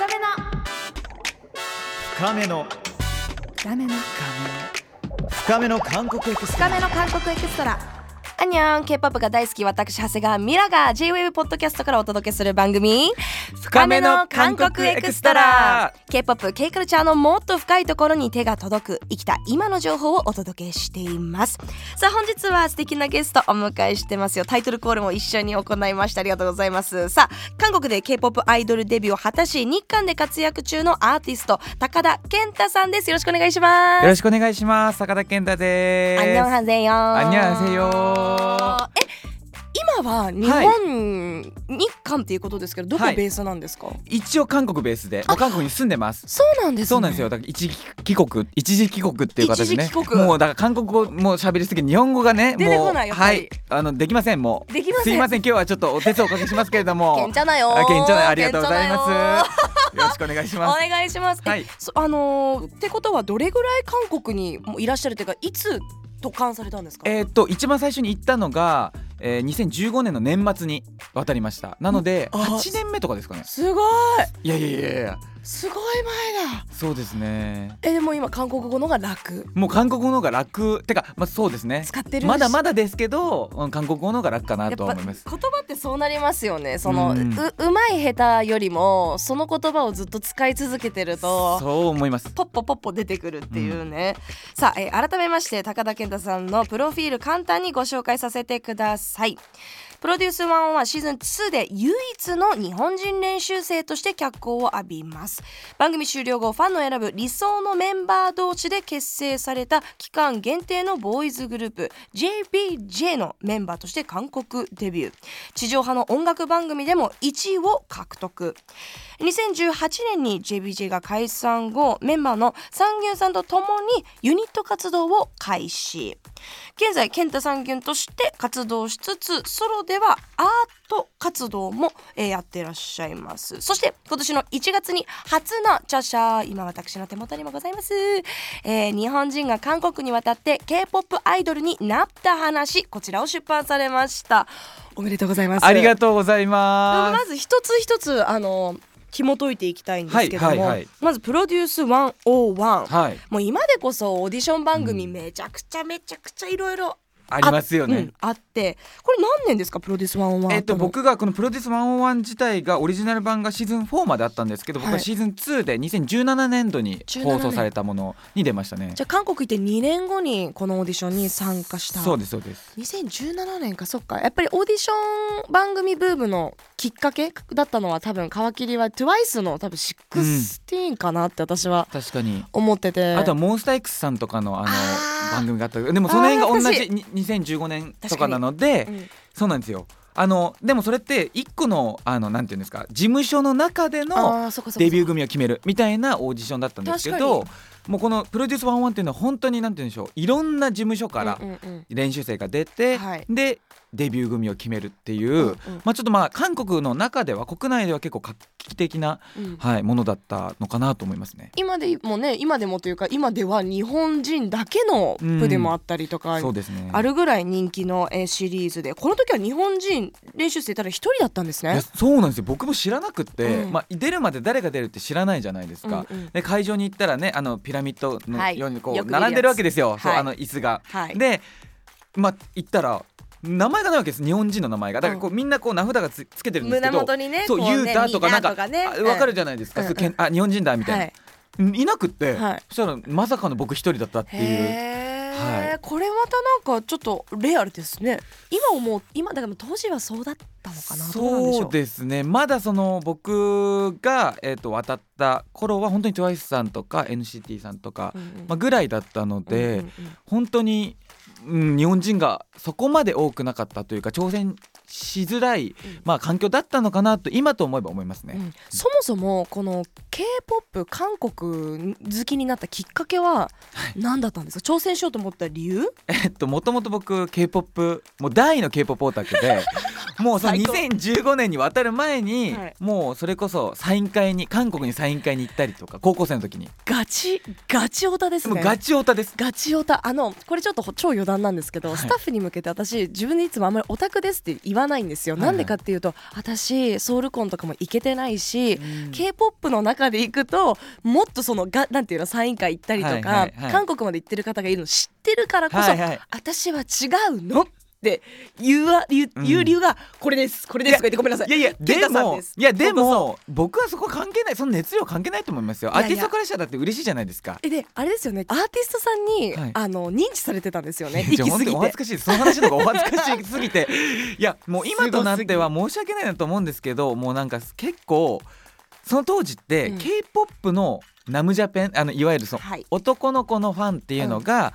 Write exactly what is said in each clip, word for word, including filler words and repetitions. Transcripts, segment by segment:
深めの深めの深めの韓国エクストラ深めの韓国エクストラアニャン K-ポップ が大好き私長谷川ミラが J-ウェーブ ポッドキャストからお届けする番組深めの韓国エクストラ K-ポップ、K カルチャーのもっと深いところに手が届く生きた今の情報をお届けしています。さあ本日は素敵なゲストお迎えしてますよ。タイトルコールも一緒に行いました。ありがとうございます。さあ韓国で K-ポップ アイドルデビューを果たし日韓で活躍中のアーティスト高田健太さんです。よろしくお願いします。よろしくお願いします。高田健太です。アンニョンハセヨー。アンニョンハセヨー。え今は日本、はい、日韓ということですけどどこベースなんですか？はい、一応韓国ベースで韓国に住んでます。そうなんですね。そうなんですよ。だから一時帰国一時帰国っていう形でね。もうだから韓国語も喋りすぎ日本語がね出てこないよ。はいあのできません。もうできません。すいません。今日はちょっとお手数おかけしますけれどもけんちゃなよ。けんちゃなよ。ありがとうございます。よろしくお願いします。お願いします。はいあのー、ってことはどれぐらい韓国にもいらっしゃるというかいつ渡韓されたんですか？えー、っと一番最初に行ったのがえー、にせんじゅうごねんの年末に渡りました。なのではちねんめとかですかね。すごい。いやいやいやいやすごい前だ。そうですね。えでも今韓国語のが楽。もう韓国語のが楽てか、まあ、そうですね。使ってるまだまだですけど、うん、韓国語のが楽かなと思います。言葉ってそうなりますよね。その う, う, うまい下手よりもその言葉をずっと使い続けてるとそう思います。ポッポポッポ出てくるっていうね、うん、さあ、えー、改めまして高田健太さんのプロフィール簡単にご紹介させてください。はい、プロデュースひゃくいちシーズンツーで唯一の日本人練習生として脚光を浴びます。番組終了後ファンの選ぶ理想のメンバー同士で結成された期間限定のボーイズグループ ジェイビージェイ のメンバーとして韓国デビュー。地上波の音楽番組でもいちいを獲得。にせんじゅうはちねんに ジェイビージェイ が解散後メンバーのサンギュンさんと共にユニット活動を開始。現在健太さんぎゅんとして活動しつつソロではアート活動も、えー、やってらっしゃいます。そして今年のいちがつに初の著書今私の手元にもございます、えー、日本人が韓国に渡って K-ポップ アイドルになった話こちらを出版されました。おめでとうございます。ありがとうございます。まず一つ一つあの紐解いていきたいんですけども、はいはいはい、まずプロデュースひゃくいち、はい、もう今でこそオーディション番組めちゃくちゃめちゃくちゃいろいろありますよね。 あ,、うん、あってこれ何年ですかプロデュースひゃくいち、えー、と僕がこのプロデュースひゃくいち自体がオリジナル版がシーズンフォーまであったんですけど、はい、僕はシーズンツーでにせんじゅうななねんどに放送されたものに出ましたね。じゃあ韓国行ってにねんごにこのオーディションに参加した。そうですそうです。にせんじゅうななねんか。そっかやっぱりオーディション番組ブームのきっかけだったのは多分皮切りは トゥワイス の多分じゅうろくかなって私は確かに思ってて、うん、あとはモンスター X さんとかのあの番組があった。でもその辺が同じにせんじゅうごねんとかなので、うん、そうなんですよ。あのでもそれって一個のあのなんていうんですか事務所の中でのデビュー組を決めるみたいなオーディションだったんですけどもうこのプロデュースひゃくいちっていうのは本当になんていうんでしょういろんな事務所から練習生が出て、うんうんうん、でデビュー組を決めるっていう、うんうんまあ、ちょっとまあ韓国の中では国内では結構画期的な、うんはい、ものだったのかなと思いますね。今でもね今でもというか今では日本人だけのプでもあったりとか、うんそうですね、あるぐらい人気のシリーズでこの時は日本人練習生いたら一人だったんですね。いやそうなんですよ。僕も知らなくて、うんまあ、出るまで誰が出るって知らないじゃないですか、うんうん、で会場に行ったらねあのピラミッドのようにこう、はい、並んでるわけですよ、はい、そうあの椅子が、はい、で、まあ、行ったら名前がないわけです。日本人の名前がだからこうみんなこう名札が つ, つけてるんですけど胸元にねそうユータとかなんかわかるじゃないですか、うんうん、あ日本人だみたいな、はい、いなくって、はい、そしたらまさかの僕一人だったっていう。はい、これまたなんかちょっとレアルですね。今思う今だから当時はそうだったのかな。そうですね。まだその僕が、えー、と渡った頃は本当に トゥワイス さんとか エヌシーティー さんとか、うんうんまあ、ぐらいだったので、うんうんうん、本当に、うん、日本人がそこまで多くなかったというか挑戦しづらい、まあ、環境だったのかなと今と思えば思いますね、うん、そもそもこの K-ポップ 韓国好きになったきっかけは何だったんですか、はい、挑戦しようと思った理由。えっともともと僕 K-ポップ もう大の K-ポップ オタクでもうそのにせんじゅうごねんに渡る前にもうそれこそサイン会に韓国にサイン会に行ったりとか高校生の時にガチガチオタですね。もうガチオタです。ガチオタあのこれちょっと超余談なんですけど、はい、スタッフに向けて私自分でいつもあんまりオタクですって言わらないんですよ、はいはい、なんでかっていうと私ソウルコンとかも行けてないし、うん、K-ポップ の中で行くともっとそのがなんていうのサイン会行ったりとか、はいはいはい、韓国まで行ってる方がいるの知ってるからこそ、はいはい、私は違うのって言う理由がこれです、うん、これですごめんなさい。いやいやでもいやでも僕はそこ関係ない、その熱量関係ないと思いますよ。いやいやアーティストからしたらだって嬉しいじゃないですか。えであれですよね、アーティストさんに、はい、あの認知されてたんですよね。行き過ぎてお恥ずかしいです、その話の方がお恥ずかしすぎていやもう今となっては申し訳ないなと思うんですけど、もうなんか結構その当時って、うん、K-ポップ のナムジャペンあのいわゆるその、はい、男の子のファンっていうのが、うん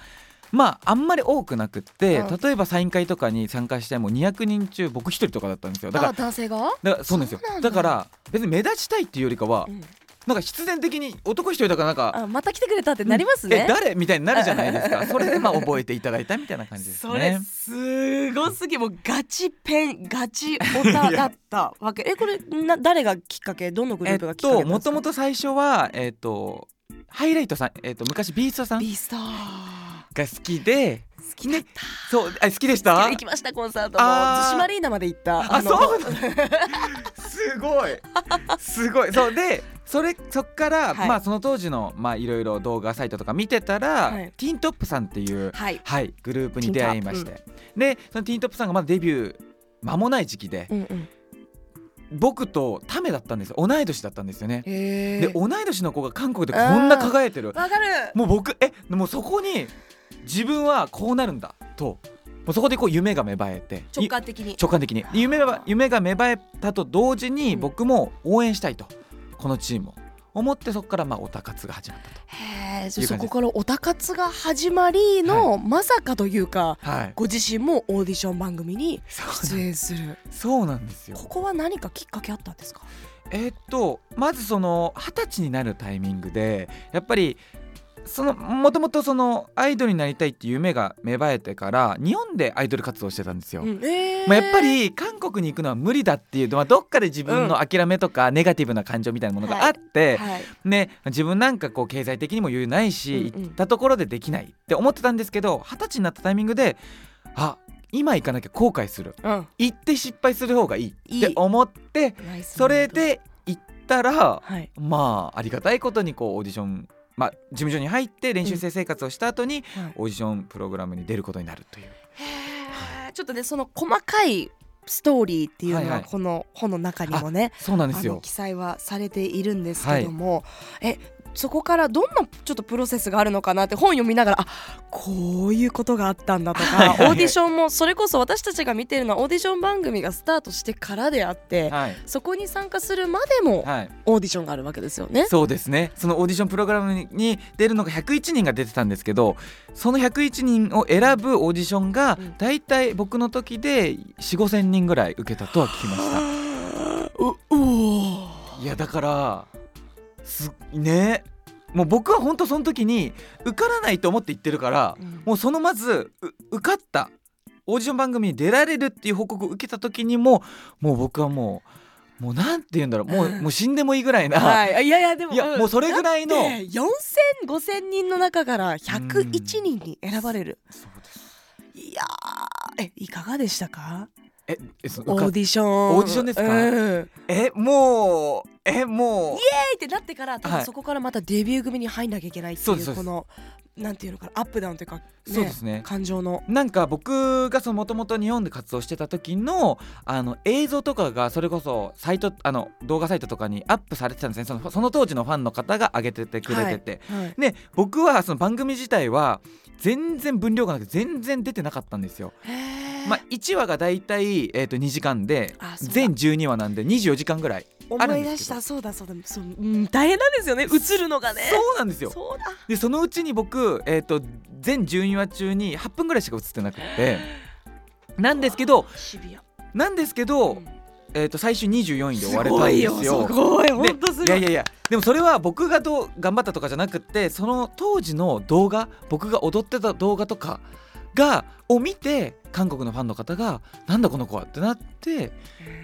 まあ、あんまり多くなくって、うん、例えばサイン会とかに参加してもにひゃくにん中僕一人とかだったんですよ。だからあ男性がだからそうなんですよ。だから別に目立ちたいっていうよりかは、うん、なんか必然的に男一人だからなんかあまた来てくれたってなりますね、うん、え誰みたいになるじゃないですか。それでまあ覚えていただいたみたいな感じですね。それすごすぎもうガチペンガチオタだったわけえこれな誰がきっかけどのグループがきっかけなんですか。もともと最初は、えー、とハイライトさん、えー、と昔ビーストさんビーストが好きで好きだった、ね、そうあ好きでした。行きましたコンサートも逗子マリーナまで行った。ああそうすごいすごいそうでそれそっから、はいまあ、その当時のいろいろ動画サイトとか見てたら、はい、ティーントップさんっていう、はいはい、グループに出会いまして、うん、でそのティーントップさんがまだデビュー間もない時期で、うんうん、僕とタメだったんですよ。同い年だったんですよね。で同い年の子が韓国でこんな輝いてるわかる。もう僕えもうそこに自分はこうなるんだともうそこでこう夢が芽生えて直感的に直感的に夢が、夢が芽生えたと同時に僕も応援したいと、うん、このチームを思ってそこからまあオタ活が始まったと。へえそこからオタ活が始まりの、はい、まさかというか、はい、ご自身もオーディション番組に出演するそうなんですよ。ここは何かきっかけあったんですか。えー、っとまずその二十歳になるタイミングでやっぱりそのもともとそのアイドルになりたいっていう夢が芽生えてから日本でアイドル活動してたんですよ、うんえーまあ、やっぱり韓国に行くのは無理だっていうのはどっかで自分の諦めとかネガティブな感情みたいなものがあって、はいはいね、自分なんかこう経済的にも余裕ないし、うんうん、行ったところでできないって思ってたんですけど二十歳になったタイミングであ今行かなきゃ後悔する、うん、行って失敗する方がいいって思っていいそれで行ったら、はい、まあありがたいことにこうオーディションまあ、事務所に入って練習生生活をした後にオーディションプログラムに出ることになるという、うんはい、ちょっとねその細かいストーリーっていうのはこの本の中にもね、はいはい、そうなんですよあの記載はされているんですけども、はい、えそこからどんなちょっとプロセスがあるのかなって本読みながらあこういうことがあったんだとか、はいはいはい、オーディションもそれこそ私たちが見てるのはオーディション番組がスタートしてからであって、はい、そこに参加するまでもオーディションがあるわけですよね、はい、そうですね。そのオーディションプログラムに出るのがひゃくいちにんが出てたんですけどそのひゃくいちにんを選ぶオーディションがだいたい僕の時で よん,ごせんにんぐらい受けたとは聞きましたうおいやだからすねもう僕は本当その時に受からないと思って言ってるから、うん、もうそのまず受かったオーディション番組に出られるっていう報告を受けた時にももう僕はもうもうなんて言うんだろう、うん、もうもう死んでもいいぐらいな、はい、いやいやでもいやもうそれぐらいの よんせんごせんにんの中からひゃくいちにんに選ばれる、うん、そうですいやえいかがでしたか。ええそオーディションオーディションですか、うん、えもうえもうイエーイってなってから多分そこからまたデビュー組に入んなきゃいけないっていうこのなんていうのかなアップダウンというか、ね、そうですね感情のなんか僕がもともと日本で活動してた時 の, あの映像とかがそれこそサイトあの動画サイトとかにアップされてたんですね。そ の, その当時のファンの方が上げててくれてて、はいはい、で僕はその番組自体は全然分量がなくて全然出てなかったんですよ。まあ、いちわがだいたいにじかんで全じゅうにわなんでにじゅうよじかんぐらいあるんですけど思い出したそうだそうだそう、うん、大変なんですよね映るのがね。そうなんですよ。 そうだでそのうちに僕、えー、と全じゅうにわ中にはっぷんぐらいしか映ってなくてなんですけどなんですけど、うんえー、と最終にじゅうよんいで終われたんですよ。すごいよすごい本当すごい。いやいやいやでもそれは僕がどう頑張ったとかじゃなくてその当時の動画僕が踊ってた動画とかがを見て韓国のファンの方がなんだこの子はってなって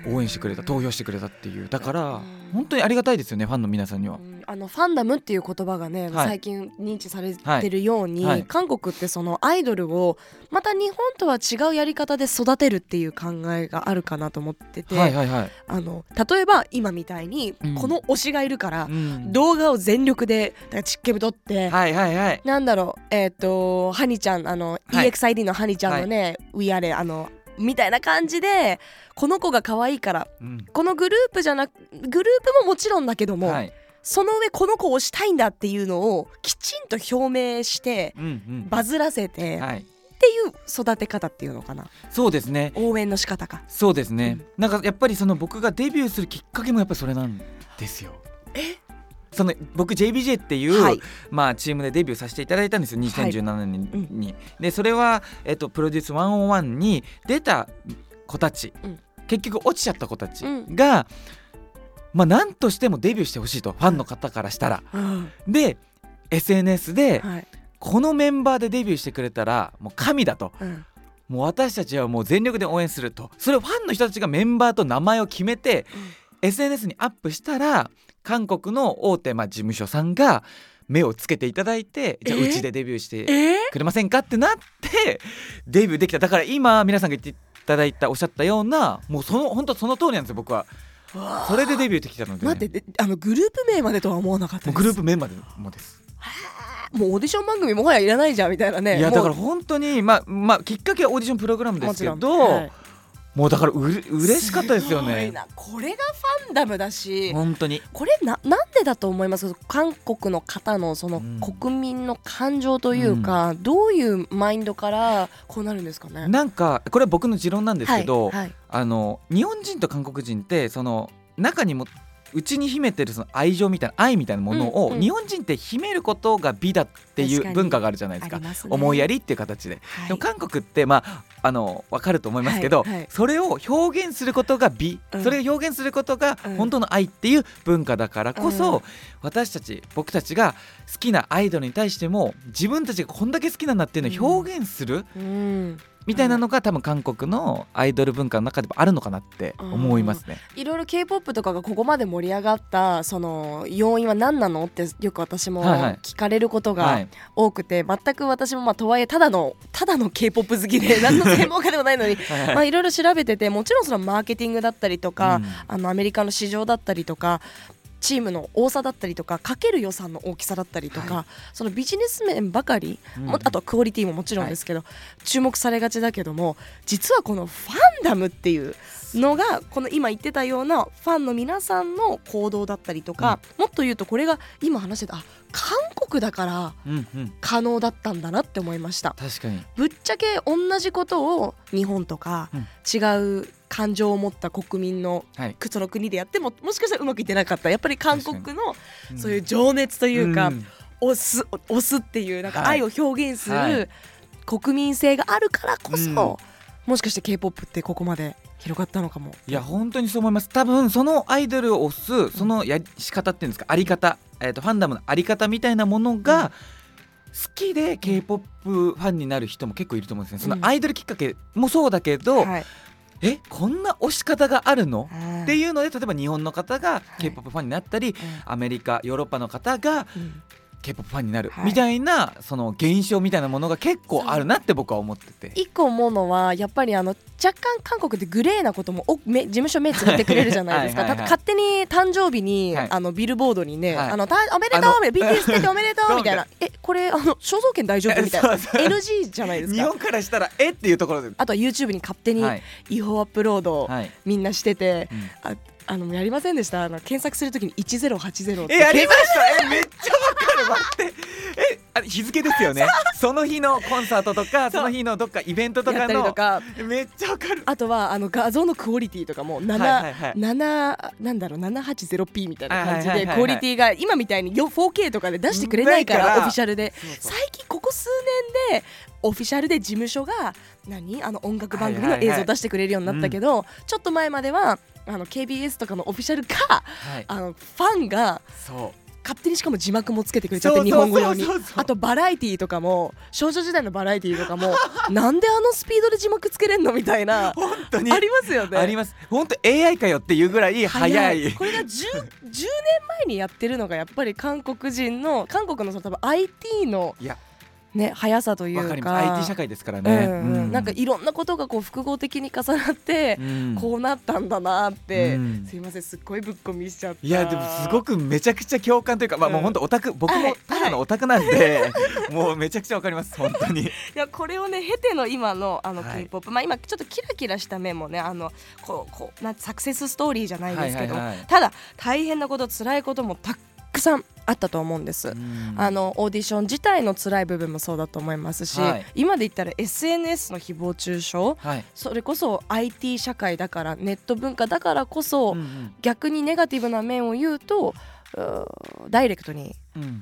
応援してくれた投票してくれたっていうだから本当にありがたいですよねファンの皆さんには。あのファンダムっていう言葉がね、はい、最近認知されてるように、はいはい、韓国ってそのアイドルをまた日本とは違うやり方で育てるっていう考えがあるかなと思ってて、はいはいはい、あの例えば今みたいにこの推しがいるから、うん、動画を全力でだからチッケブ撮って、はいはいはい、なんだろう、えー、とハニちゃんあの、はい、イーエックスアイディー のハニちゃんのね、はい、We Are あのみたいな感じでこの子が可愛いから、うん、このグループじゃなくグループももちろんだけども、はい、その上この子を推したいんだっていうのをきちんと表明して、うんうん、バズらせて、はいっていう育て方っていうのかな。そうですね、応援の仕方か。そうですね、うん、なんかやっぱりその僕がデビューするきっかけもやっぱりそれなんですよ。えその僕 ジェイビージェイ っていう、はいまあ、チームでデビューさせていただいたんですよにせんじゅうななねんに、はいうん、でそれは、えっと、プロデュースひゃくいちに出た子たち、うん、結局落ちちゃった子たちが、うんまあ、何としてもデビューしてほしいとファンの方からしたら、うん、で エスエヌエス で、はいこのメンバーでデビューしてくれたらもう神だと、うん、もう私たちはもう全力で応援すると。それをファンの人たちがメンバーと名前を決めて、うん、エスエヌエス にアップしたら韓国の大手、まあ、事務所さんが目をつけていただいて、じゃあうちでデビューしてくれませんかってなってデビューできた。だから今皆さんが言っていただいたおっしゃったようなもうその本当その通りなんですよ。僕はそれでデビューできたので、ね、待ってあのグループ名までとは思わなかったです。グループ名までもですもうオーディション番組もはやいらないじゃんみたいなね。いやだから本当にまあまあきっかけはオーディションプログラムですけど、はい、もうだからうれ嬉しかったですよね。すごいな、これがファンダムだし本当にこれ な, なんでだと思いますか。韓国の方のその国民の感情というか、うん、どういうマインドからこうなるんですかね。なんかこれは僕の持論なんですけど、はいはい、あの日本人と韓国人ってその中にもうちに秘めてるその愛情みたいな愛みたいなものを日本人って秘めることが美だっていう文化があるじゃないですか、うんうん、思いやりっていう形で、はい、でも韓国ってまああの分かると思いますけど、はいはい、それを表現することが美、うん、それを表現することが本当の愛っていう文化だからこそ、うん、私たち僕たちが好きなアイドルに対しても自分たちがこんだけ好きなんだっていうのを表現する、うんうんみたいなのが多分韓国のアイドル文化の中でもあるのかなって思いますね、うん、いろいろ K-ポップ とかがここまで盛り上がったその要因は何なのってよく私も聞かれることが多くて、はいはい、全く私もまあとはいえただのただの K-ポップ 好きで何の専門家でもないのにはい、はいまあ、いろいろ調べててもちろんそのマーケティングだったりとか、うん、あのアメリカの市場だったりとかチームの多さだったりとかかける予算の大きさだったりとか、はい、そのビジネス面ばかり、うん、あとクオリティももちろんですけど、はい、注目されがちだけども実はこのファンダムっていうのがこの今言ってたようなファンの皆さんの行動だったりとか、うん、もっと言うとこれが今話してたあ韓国だから可能だったんだなって思いました、うんうん、確かにぶっちゃけ同じことを日本とか違う感情を持った国民の、はい、その国でやってももしかしたらうまくいってなかったやっぱり韓国のそういう情熱というか、うん、押す、押すっていうなんか愛を表現する国民性があるからこそ、はい、もしかして K-ポップ ってここまで広がったのかも。いや本当にそう思います。多分そのアイドルを推すそのやり方っていうんですかあり方、えーと、ファンダムのあり方みたいなものが、うん好きで K-ポップ ファンになる人も結構いると思うんですね。そのアイドルきっかけもそうだけど、うんはい、えこんな推し方があるの、うん、っていうので例えば日本の方が K-ポップ ファンになったり、はい、アメリカヨーロッパの方が K-ポップ ファンになるみたいな、はい、その現象みたいなものが結構あるなって僕は思ってて一個思うのはやっぱりあの若干韓国でグレーなこともおめ事務所目つぶってくれるじゃないですかはいはい、はい、勝手に誕生日に、はい、あのビルボードにね、はい、あのおめでとう ビーティーエス 出ておめでとうみたいなえこれあの肖像権大丈夫みたいなエヌジー じゃないですか日本からしたらえっていうところであとは YouTube に勝手に違法アップロードをみんなしてて、はい、あ, あのやりませんでしたあの検索するときにせんはちじゅうってえやりましたえめっちゃわかる待ってえあ日付ですよねその日のコンサートとかその日のどっかイベントとかのとかめっちゃあとはあの画像のクオリティとかも ななひゃくはちじゅうピー みたいな感じでクオリティが今みたいに フォーケー とかで出してくれないからオフィシャルで最近ここ数年でオフィシャルで事務所が何あの音楽番組の映像を出してくれるようになったけどちょっと前まではあの ケービーエス とかのオフィシャルかあのファンが勝手にしかも字幕もつけてくれちゃって、日本語用に。あとバラエティーとかも、少女時代のバラエティーとかもなんであのスピードで字幕つけれんのみたいな、本当にありますよね。あります。本当 エーアイ かよっていうぐらい早い。これが 10, じゅうねんまえにやってるのがやっぱり韓国人の、韓国のその多分 アイティー のね、速さという か, かります アイティー 社会ですからね、うんうんうん、なんかいろんなことがこう複合的に重なってこうなったんだなって、うん、すいませんすっごいぶっこみしちゃった。いやでもすごくめちゃくちゃ共感というか、まあ、もう本当オタク、うん、僕もただのオタクなんで、はい、もうめちゃくちゃわかります本当に。いやこれをね経ての今のあの K-ポップ、はい、まあ今ちょっとキラキラした面もね、あのこうこうなサクセスストーリーじゃないですけど、はいはいはい、ただ大変なこと辛いこともたったくさんあったと思うんです。あのオーディション自体の辛い部分もそうだと思いますし、はい、今で言ったら エスエヌエス の誹謗中傷、はい、それこそ アイティー 社会だから、ネット文化だからこそ、うんうん、逆にネガティブな面を言うとダイレクトに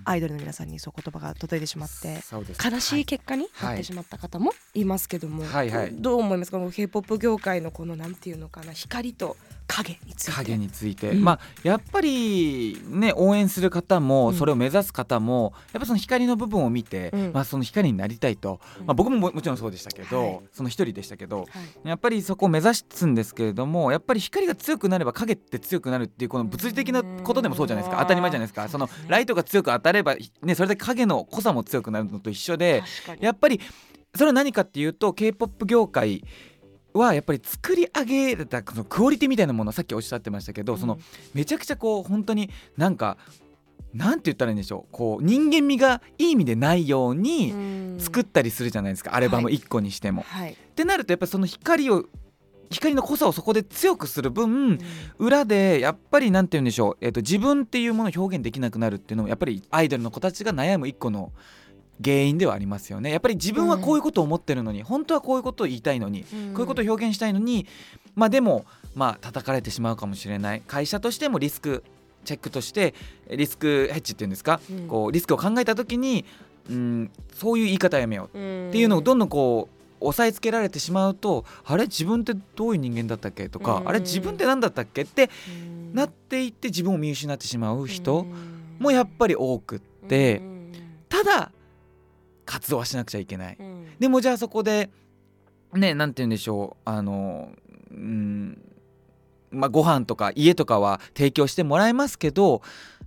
アイドルの皆さんにそう言葉が届いてしまって、うん、悲しい結果になってしまった方もいますけども、はいはいはい、どう思いますか、この K-ポップ 業界のこのなんていうのかな、光と影について、影について、うん、まあ、やっぱり、ね、応援する方もそれを目指す方も、うん、やっぱその光の部分を見て、うん、まあ、その光になりたいと、うん、まあ、僕も も, もちろんそうでしたけど、はい、その一人でしたけど、はい、やっぱりそこを目指すんですけれども、やっぱり光が強くなれば影って強くなるっていう、この物理的なことでもそうじゃないですか、当たり前じゃないですか。そのライトが強く当たれば、ね、それだけ影の濃さも強くなるのと一緒で、やっぱりそれは何かっていうと K-ポップ 業界はやっぱり作り上げたクオリティみたいなものをさっきおっしゃってましたけど、うん、そのめちゃくちゃこう本当になんかなんて言ったらいいんでしょう、こう人間味がいい意味でないように作ったりするじゃないですか、アルバムいっこにしても、はいはい、ってなるとやっぱりその光を光の濃さをそこで強くする分、うん、裏でやっぱりなんて言うんでしょう、えーと、自分っていうものを表現できなくなるっていうのもやっぱりアイドルの子たちが悩む一個の原因ではありますよね。やっぱり自分はこういうことを思ってるのに、うん、本当はこういうことを言いたいのに、うん、こういうことを表現したいのに、まあでもまあ叩かれてしまうかもしれない、会社としてもリスクチェックとしてリスクヘッジっていうんですか、うん、こうリスクを考えた時に、うん、そういう言い方やめようっていうのをどんどんこう押さえつけられてしまうと、あれ自分ってどういう人間だったっけとか、あれ自分って何だったっけってなっていって自分を見失ってしまう人もやっぱり多くって、ただ活動はしなくちゃいけない。でもじゃあそこでね、なんて言うんでしょう、あの、うん、まあご飯とか家とかは提供してもらえますけど、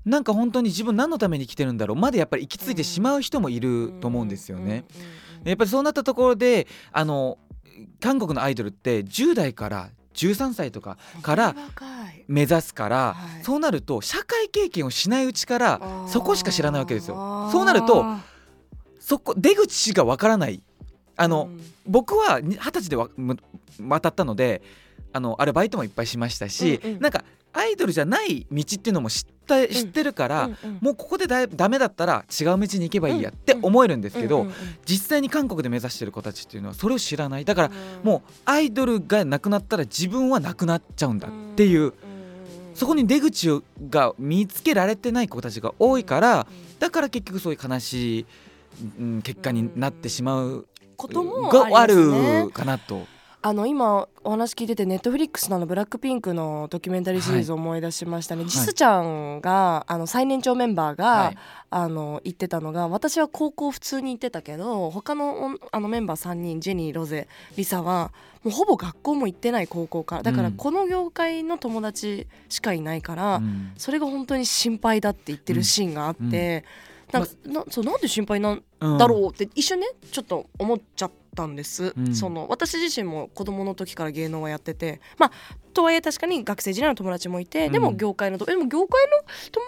なんか本当に自分何のために生きてるんだろうまでやっぱり行き着いてしまう人もいると思うんですよね。やっぱりそうなったところで、あの韓国のアイドルってじゅう代からじゅうさんさいとかから目指すから、はい、そうなると社会経験をしないうちからそこしか知らないわけですよ。そうなるとそこ出口がわからない。あの、うん、僕ははたちで渡ったので、あのアルバイトもいっぱいしましたし、うんうん、なんかアイドルじゃない道っていうのも知った、知ってるから、うんうんうん、もうここでだダメだったら違う道に行けばいいやって思えるんですけど、うんうんうんうん、実際に韓国で目指してる子たちっていうのはそれを知らない。だからもうアイドルがなくなったら自分はなくなっちゃうんだっていう、そこに出口が見つけられてない子たちが多いから、だから結局そういう悲しい、うん、結果になってしまうこともあるかなと。あの今お話聞いててネットフリックス の, のブラックピンクのドキュメンタリーシリーズを思い出しましたね、はい、ジスちゃんがあの最年長メンバーが、はい、あの言ってたのが、私は高校普通に行ってたけど他 の, あのメンバーさんにんジェニー、ロゼ、リサはもうほぼ学校も行ってない高校から、だからこの業界の友達しかいないから、うん、それが本当に心配だって言ってるシーンがあって、うんうんなんかなそうなんで心配なんだろうって一瞬ねちょっと思っちゃったんです、うん、その私自身も子どもの時から芸能はやってて、まあとはいえ確かに学生時代の友達もいて、でも業界の、うん、でも業界の友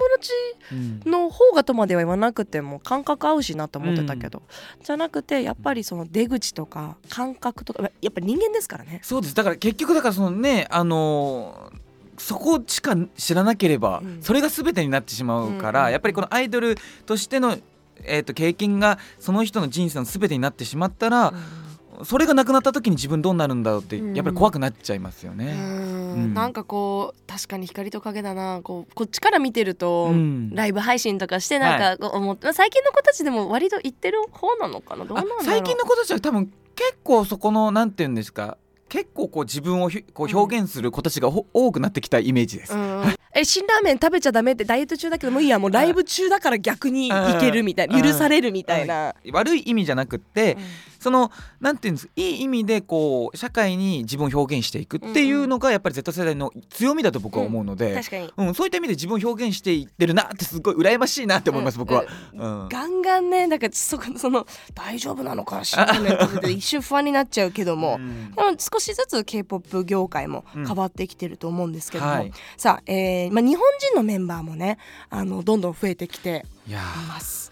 達の方がとまでは言わなくても感覚合うしなと思ってたけど、うん、じゃなくてやっぱりその出口とか感覚とかやっぱり人間ですからね。そうです。だから結局だからそのね、あのーそこしか知らなければそれが全てになってしまうから、やっぱりこのアイドルとしてのえと経験がその人の人生の全てになってしまったら、それがなくなった時に自分どうなるんだろうってやっぱり怖くなっちゃいますよね、うんうん、なんかこう確かに光と影だな。 こうこっちから見てると、うん、ライブ配信とかしてなんか思って、はい、最近の子たちでも割と言ってる方なのかな、どうなんだろう。最近の子たちは多分結構そこのなんていうんですか、結構こう自分をこう表現する子たちが、うん、多くなってきたイメージです、うんえ辛ラーメン食べちゃダメってダイエット中だけどもういいやもうライブ中だから逆にいけるみたいな許されるみたいな悪い意味じゃなくって、うん、そのなんていうんですかいい意味でこう社会に自分を表現していくっていうのがやっぱり Z 世代の強みだと僕は思うので、うん確かにうん、そういった意味で自分を表現していってるなってすごい羨ましいなって思います、うん、僕は、うん、ガンガンねなんかそその大丈夫なのかな辛ラーメン食べて一瞬不安になっちゃうけども、うん、でも少しずつ K-ポップ 業界も変わってきてると思うんですけども、うんはい、さあ、えーまあ、日本人のメンバーもねあのどんどん増えてきています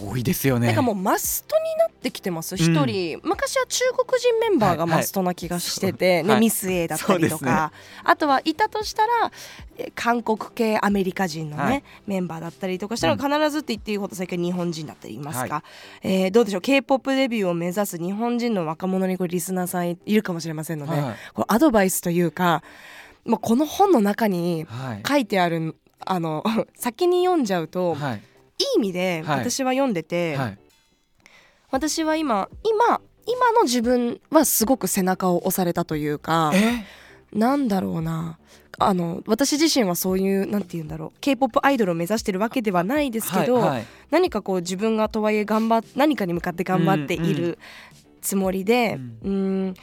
多いですよね。なんかもうマストになってきてます一人、うん、昔は中国人メンバーがマストな気がしてて、はいはいねはい、ミス A だったりとか、ね、あとはいたとしたら韓国系アメリカ人のね、はい、メンバーだったりとかしたら必ずって言っていいほど最近日本人だったりいますか、はいえー、どうでしょう K-ポップ デビューを目指す日本人の若者にこれリスナーさんいるかもしれませんので、はい、こうアドバイスというか、まあ、この本の中に書いてある、はい、あの先に読んじゃうと、はいいい意味で私は読んでて、はいはい、私は今今今の自分はすごく背中を押されたというかなんだろうなあの私自身はそういうなんて言うんだろう K-ポップ アイドルを目指してるわけではないですけど、はいはい、何かこう自分がとはいえ頑張何かに向かって頑張っているつもりで、うんうん、うーん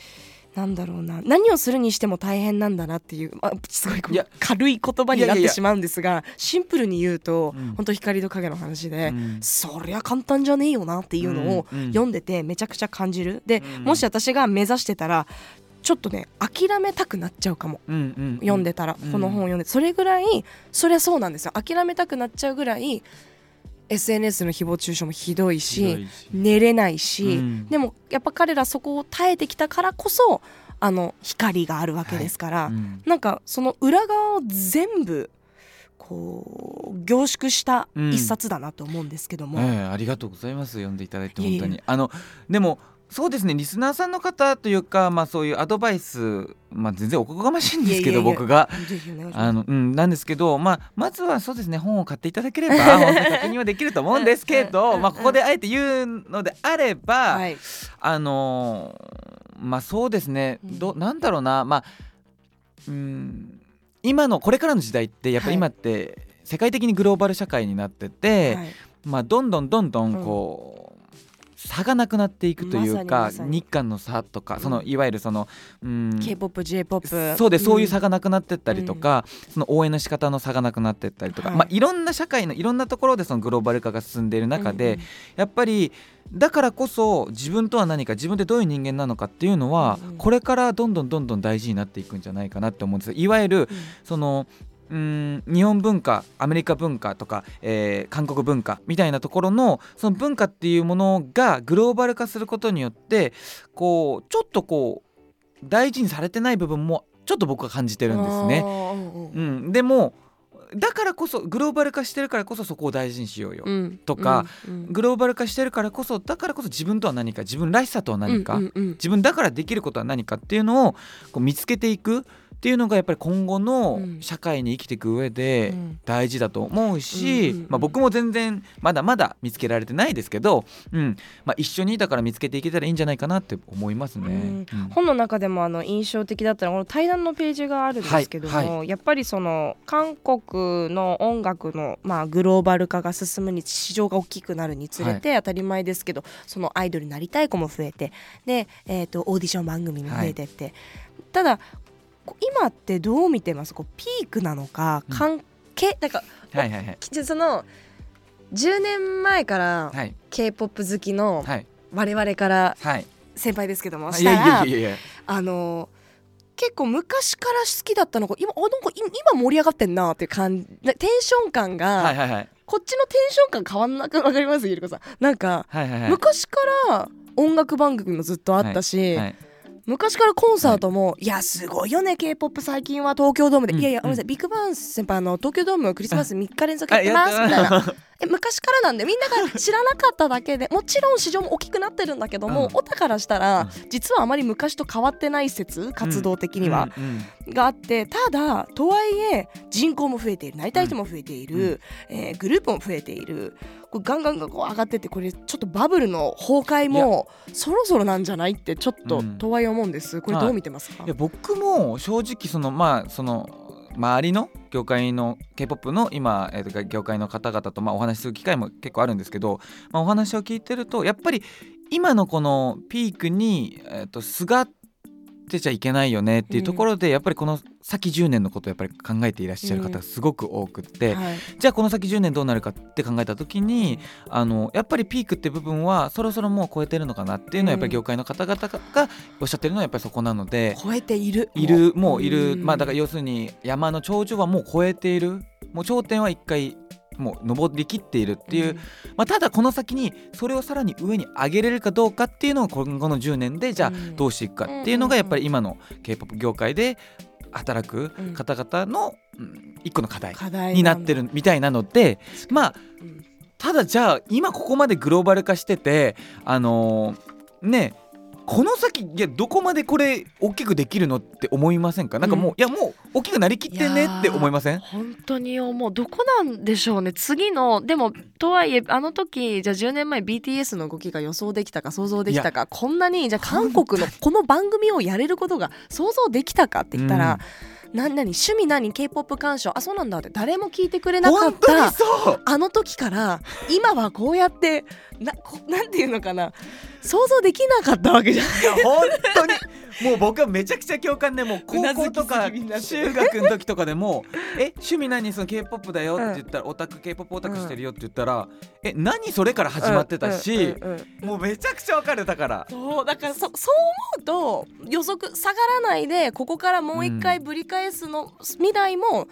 なんだろうな何をするにしても大変なんだなっていう、まあ、すごい、いや、軽い言葉になってしまうんですがいやいやいやシンプルに言うと、うん、本当光と影の話で、うん、そりゃ簡単じゃねえよなっていうのを読んでてめちゃくちゃ感じるで、うん、もし私が目指してたらちょっとね諦めたくなっちゃうかも、うんうんうん、読んでたらこの本を読んでそれぐらいそりゃそうなんですよ諦めたくなっちゃうぐらい エスエヌエス の誹謗中傷もひどいし寝れないし、うん、でもやっぱ彼らそこを耐えてきたからこそあの光があるわけですから、はいうん、なんかその裏側を全部こう凝縮した一冊だなと思うんですけども、うんえー、ありがとうございます読んでいただいて本当に、えー、あのでもそうですねリスナーさんの方というか、まあ、そういうアドバイス、まあ、全然おこがましいんですけどいやいやいや僕があの、うん、なんですけど、まあ、まずはそうですね本を買っていただければ本当に確認はできると思うんですけど、まあ、ここであえて言うのであれば、はい、あのまあそうですねどなんだろうな、まあ、うん今のこれからの時代ってやっぱり今って世界的にグローバル社会になってて、はいまあ、どんどんどんどんこう、うん差がなくなっていくというか、ま、日韓の差とかそのいわゆるその、うん、K-ポップ J-ポップ そうでそういう差がなくなってったりとか、うん、その応援の仕方の差がなくなってったりとか、はいまあ、いろんな社会のいろんなところでそのグローバル化が進んでいる中で、うんうん、やっぱりだからこそ自分とは何か自分ってどういう人間なのかっていうのは、うんうん、これからどんどんどんどん大事になっていくんじゃないかなって思うんです。いわゆる、うん、そのうん日本文化アメリカ文化とか、えー、韓国文化みたいなところのその文化っていうものがグローバル化することによってこうちょっとこう大事にされてない部分もちょっと僕は感じてるんですね、うん、でもだからこそグローバル化してるからこそそこを大事にしようよ、うん、とか、うんうん、グローバル化してるからこそだからこそ自分とは何か自分らしさとは何か、うんうんうん、自分だからできることは何かっていうのをこう見つけていくっていうのがやっぱり今後の社会に生きていく上で大事だと思うし、うんまあ、僕も全然まだまだ見つけられてないですけど、うんまあ、一緒にだから見つけていけたらいいんじゃないかなって思いますね、うんうん、本の中でもあの印象的だったのはこの対談のページがあるんですけども、はいはい、やっぱりその韓国の音楽の、まあ、グローバル化が進むに市場が大きくなるにつれて、はい、当たり前ですけどそのアイドルになりたい子も増えてで、えーと、オーディション番組も増えてって、はい、ただ今ってどう見てます？こうピークなのか関係、うん、なんか、はいはいはい、じゃあそのじゅうねんまえから K-ポップ 好きの我々から先輩ですけども、はい、したらあの結構昔から好きだったのが今あなんか今盛り上がってんなっていう感じテンション感が、はいはいはい、こっちのテンション感変わんなくわかりますゆりこさんなんか、はいはいはい、昔から音楽番組もずっとあったし、はいはい昔からコンサートも、はい、いやすごいよね K-ポップ 最近は東京ドームで、うん、いやいやごめんなさいビッグバン先輩の東京ドームクリスマスみっか連続やってますみたいなえ昔からなんでみんなが知らなかっただけでもちろん市場も大きくなってるんだけどもオタからしたら実はあまり昔と変わってない説活動的には、うんうんうん、があってただとはいえ人口も増えているなりたい人も増えている、うんえー、グループも増えているこれガンガンがこう上がっててこれちょっとバブルの崩壊もそろそろなんじゃないってちょっととはいえ思うんですこれどう見てますか、はい、いや僕も正直そのまあその周りの業界の K-ポップ の今、えー、と業界の方々と、まあ、お話しする機会も結構あるんですけど、まあ、お話を聞いてるとやっぱり今のこのピークに、えー、とすがってちゃいけないよねっていうところで、うん、やっぱりこの先じゅうねんのことをやっぱり考えていらっしゃる方がすごく多くって、うんはい、じゃあこの先じゅうねんどうなるかって考えた時に、うん、あのやっぱりピークって部分はそろそろもう超えてるのかなっていうのはやっぱり業界の方々がおっしゃってるのはやっぱりそこなので、超えているいるもういる、うん、まあだから要するに山の頂上はもう超えている、もう頂点は一回もう登りきっているっていう、うんまあ、ただこの先にそれをさらに上に上げれるかどうかっていうのを今後のじゅうねんでじゃあどうしていくかっていうのがやっぱり今の K-ポップ 業界で働く方々の一個の課題になってるみたいなので、まあただじゃあ今ここまでグローバル化しててあのー、ねこの先いやどこまでこれ大きくできるのって思いませんか？なんかもう、うん、いやもう大きくなりきってねって思いません？本当にもうどこなんでしょうね。次のでもとはいえあの時じゃあじゅうねんまえ ビーティーエス の動きが予想できたか想像できたか、こんなにじゃあ韓国のこの番組をやれることが想像できたかって言ったら、うん、な何趣味何 K-ポップ 鑑賞あそうなんだって誰も聞いてくれなかったあの時から今はこうやってな、こ、なんていうのかな想像できなかったわけじゃない。本当にもう僕はめちゃくちゃ共感で、もう高校とか中学の時とかでもえ趣味何その K-ポップ だよって言ったら、うん、オタク K-ポップ オタクしてるよって言ったら、うん、え何それから始まってたし、うんうんうん、もうめちゃくちゃ分かる。だからそうだから そ, そう思うと予測下がらないでここからもう一回ぶり返すの、うん、未来も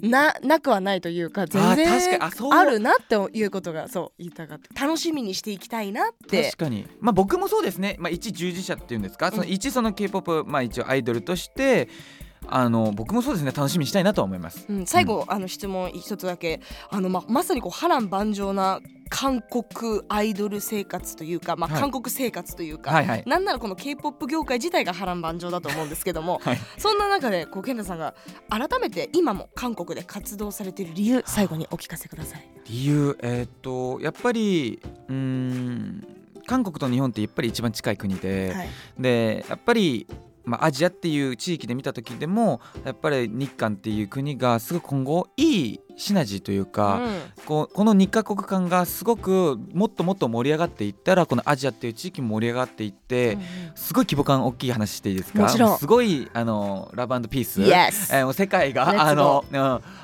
な, なくはないというか全然 あ, 確かに あ, あるなっていうことがそう言いたかった。楽しみにしていきたいなって。確かに、まあ、僕もそうですね、まあ、一従事者っていうんですか、うん、その一その K-ポップ、まあ、一応アイドルとしてあの僕もそうですね楽しみにしたいなと思います、うん、最後、うん、あの質問一つだけあの、ま、まさにこう波乱万丈な韓国アイドル生活というか、まあはい、韓国生活というか、はいはい、なんならこの K-ポップ 業界自体が波乱万丈だと思うんですけども、はい、そんな中でこう健太さんが改めて今も韓国で活動されている理由最後にお聞かせください。理由、えー、っとやっぱりうーん韓国と日本ってやっぱり一番近い国で、はい、でやっぱりまあ、アジアっていう地域で見た時でもやっぱり日韓っていう国がすごく今後いいシナジーというか、うん、こ, このにカ国間がすごくもっともっと盛り上がっていったらこのアジアっていう地域も盛り上がっていって、うん、すごい規模感大きい話していいですか？もちろんすごいあのラブ&ピース、yes えー、もう世界があの、うん、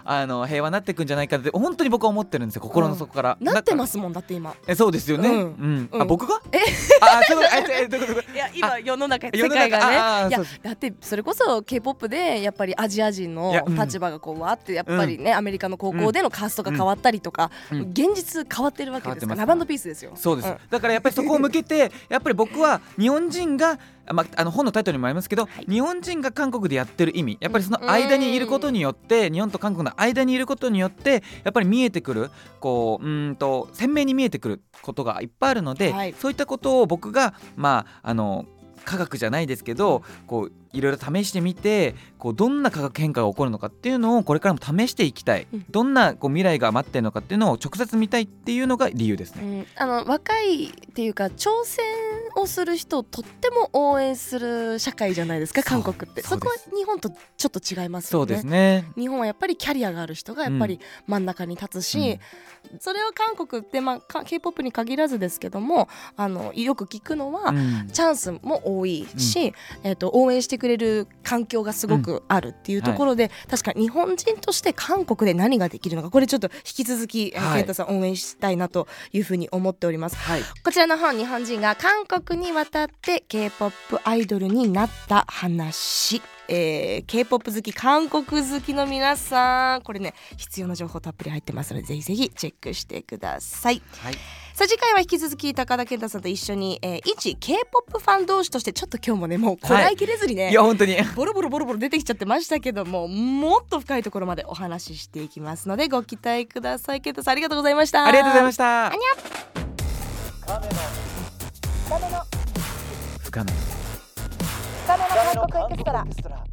あの平和になっていくんじゃないかって本当に僕は思ってるんですよ心の底から、うん、なってますもんだって今えそうですよね、うんうんうん、あ僕がえあそうえどこどこいや今世の中世界がねいやだってそれこそ K-ポップ でやっぱりアジア人の立場がこうわーってやっぱりね、うん、アメリカの高校でのカーストが変わったりとか、うん、現実変わってるわけですからラバンドピースですよ。そうです、うん、だからやっぱりそこを向けてやっぱり僕は日本人がまあ、あの本のタイトルにもありますけど、はい、日本人が韓国でやってる意味やっぱりその間にいることによって日本と韓国の間にいることによってやっぱり見えてくるこう、うーんと鮮明に見えてくることがいっぱいあるので、はい、そういったことを僕が、まあ、あの科学じゃないですけどこういろいろ試してみてこうどんな化学変化が起こるのかっていうのをこれからも試していきたい、うん、どんなこう未来が待ってるのかっていうのを直接見たいっていうのが理由ですね、うん、あの若いっていうか挑戦をする人をとっても応援する社会じゃないですか韓国って。 そ, そこは日本とちょっと違いますよね。そうですね。日本はやっぱりキャリアがある人がやっぱり真ん中に立つし、うん、それを韓国って、まあ、K-ポップ に限らずですけどもあのよく聞くのは、うん、チャンスも多いし、うんえー、と応援してくれくれる環境がすごくあるっていうところで、うんはい、確かに日本人として韓国で何ができるのかこれちょっと引き続きケイタさん応援したいなというふうに思っております、はい、こちらの本日本人が韓国に渡って K-ポップ アイドルになった話、えー、K-ポップ 好き韓国好きの皆さんこれね必要な情報たっぷり入ってますのでぜひぜひチェックしてください、はいさあ次回は引き続き高田健太さんと一緒に、えー、一 K-ポップ ファン同士としてちょっと今日もねもうこらえきれずにね、はい、いや本当にボロボロボロボロ出てきちゃってましたけどももっと深いところまでお話ししていきますのでご期待ください。健太さんありがとうございました。ありがとうございました。あにゃ深めの深めの深めの韓国エクストラ。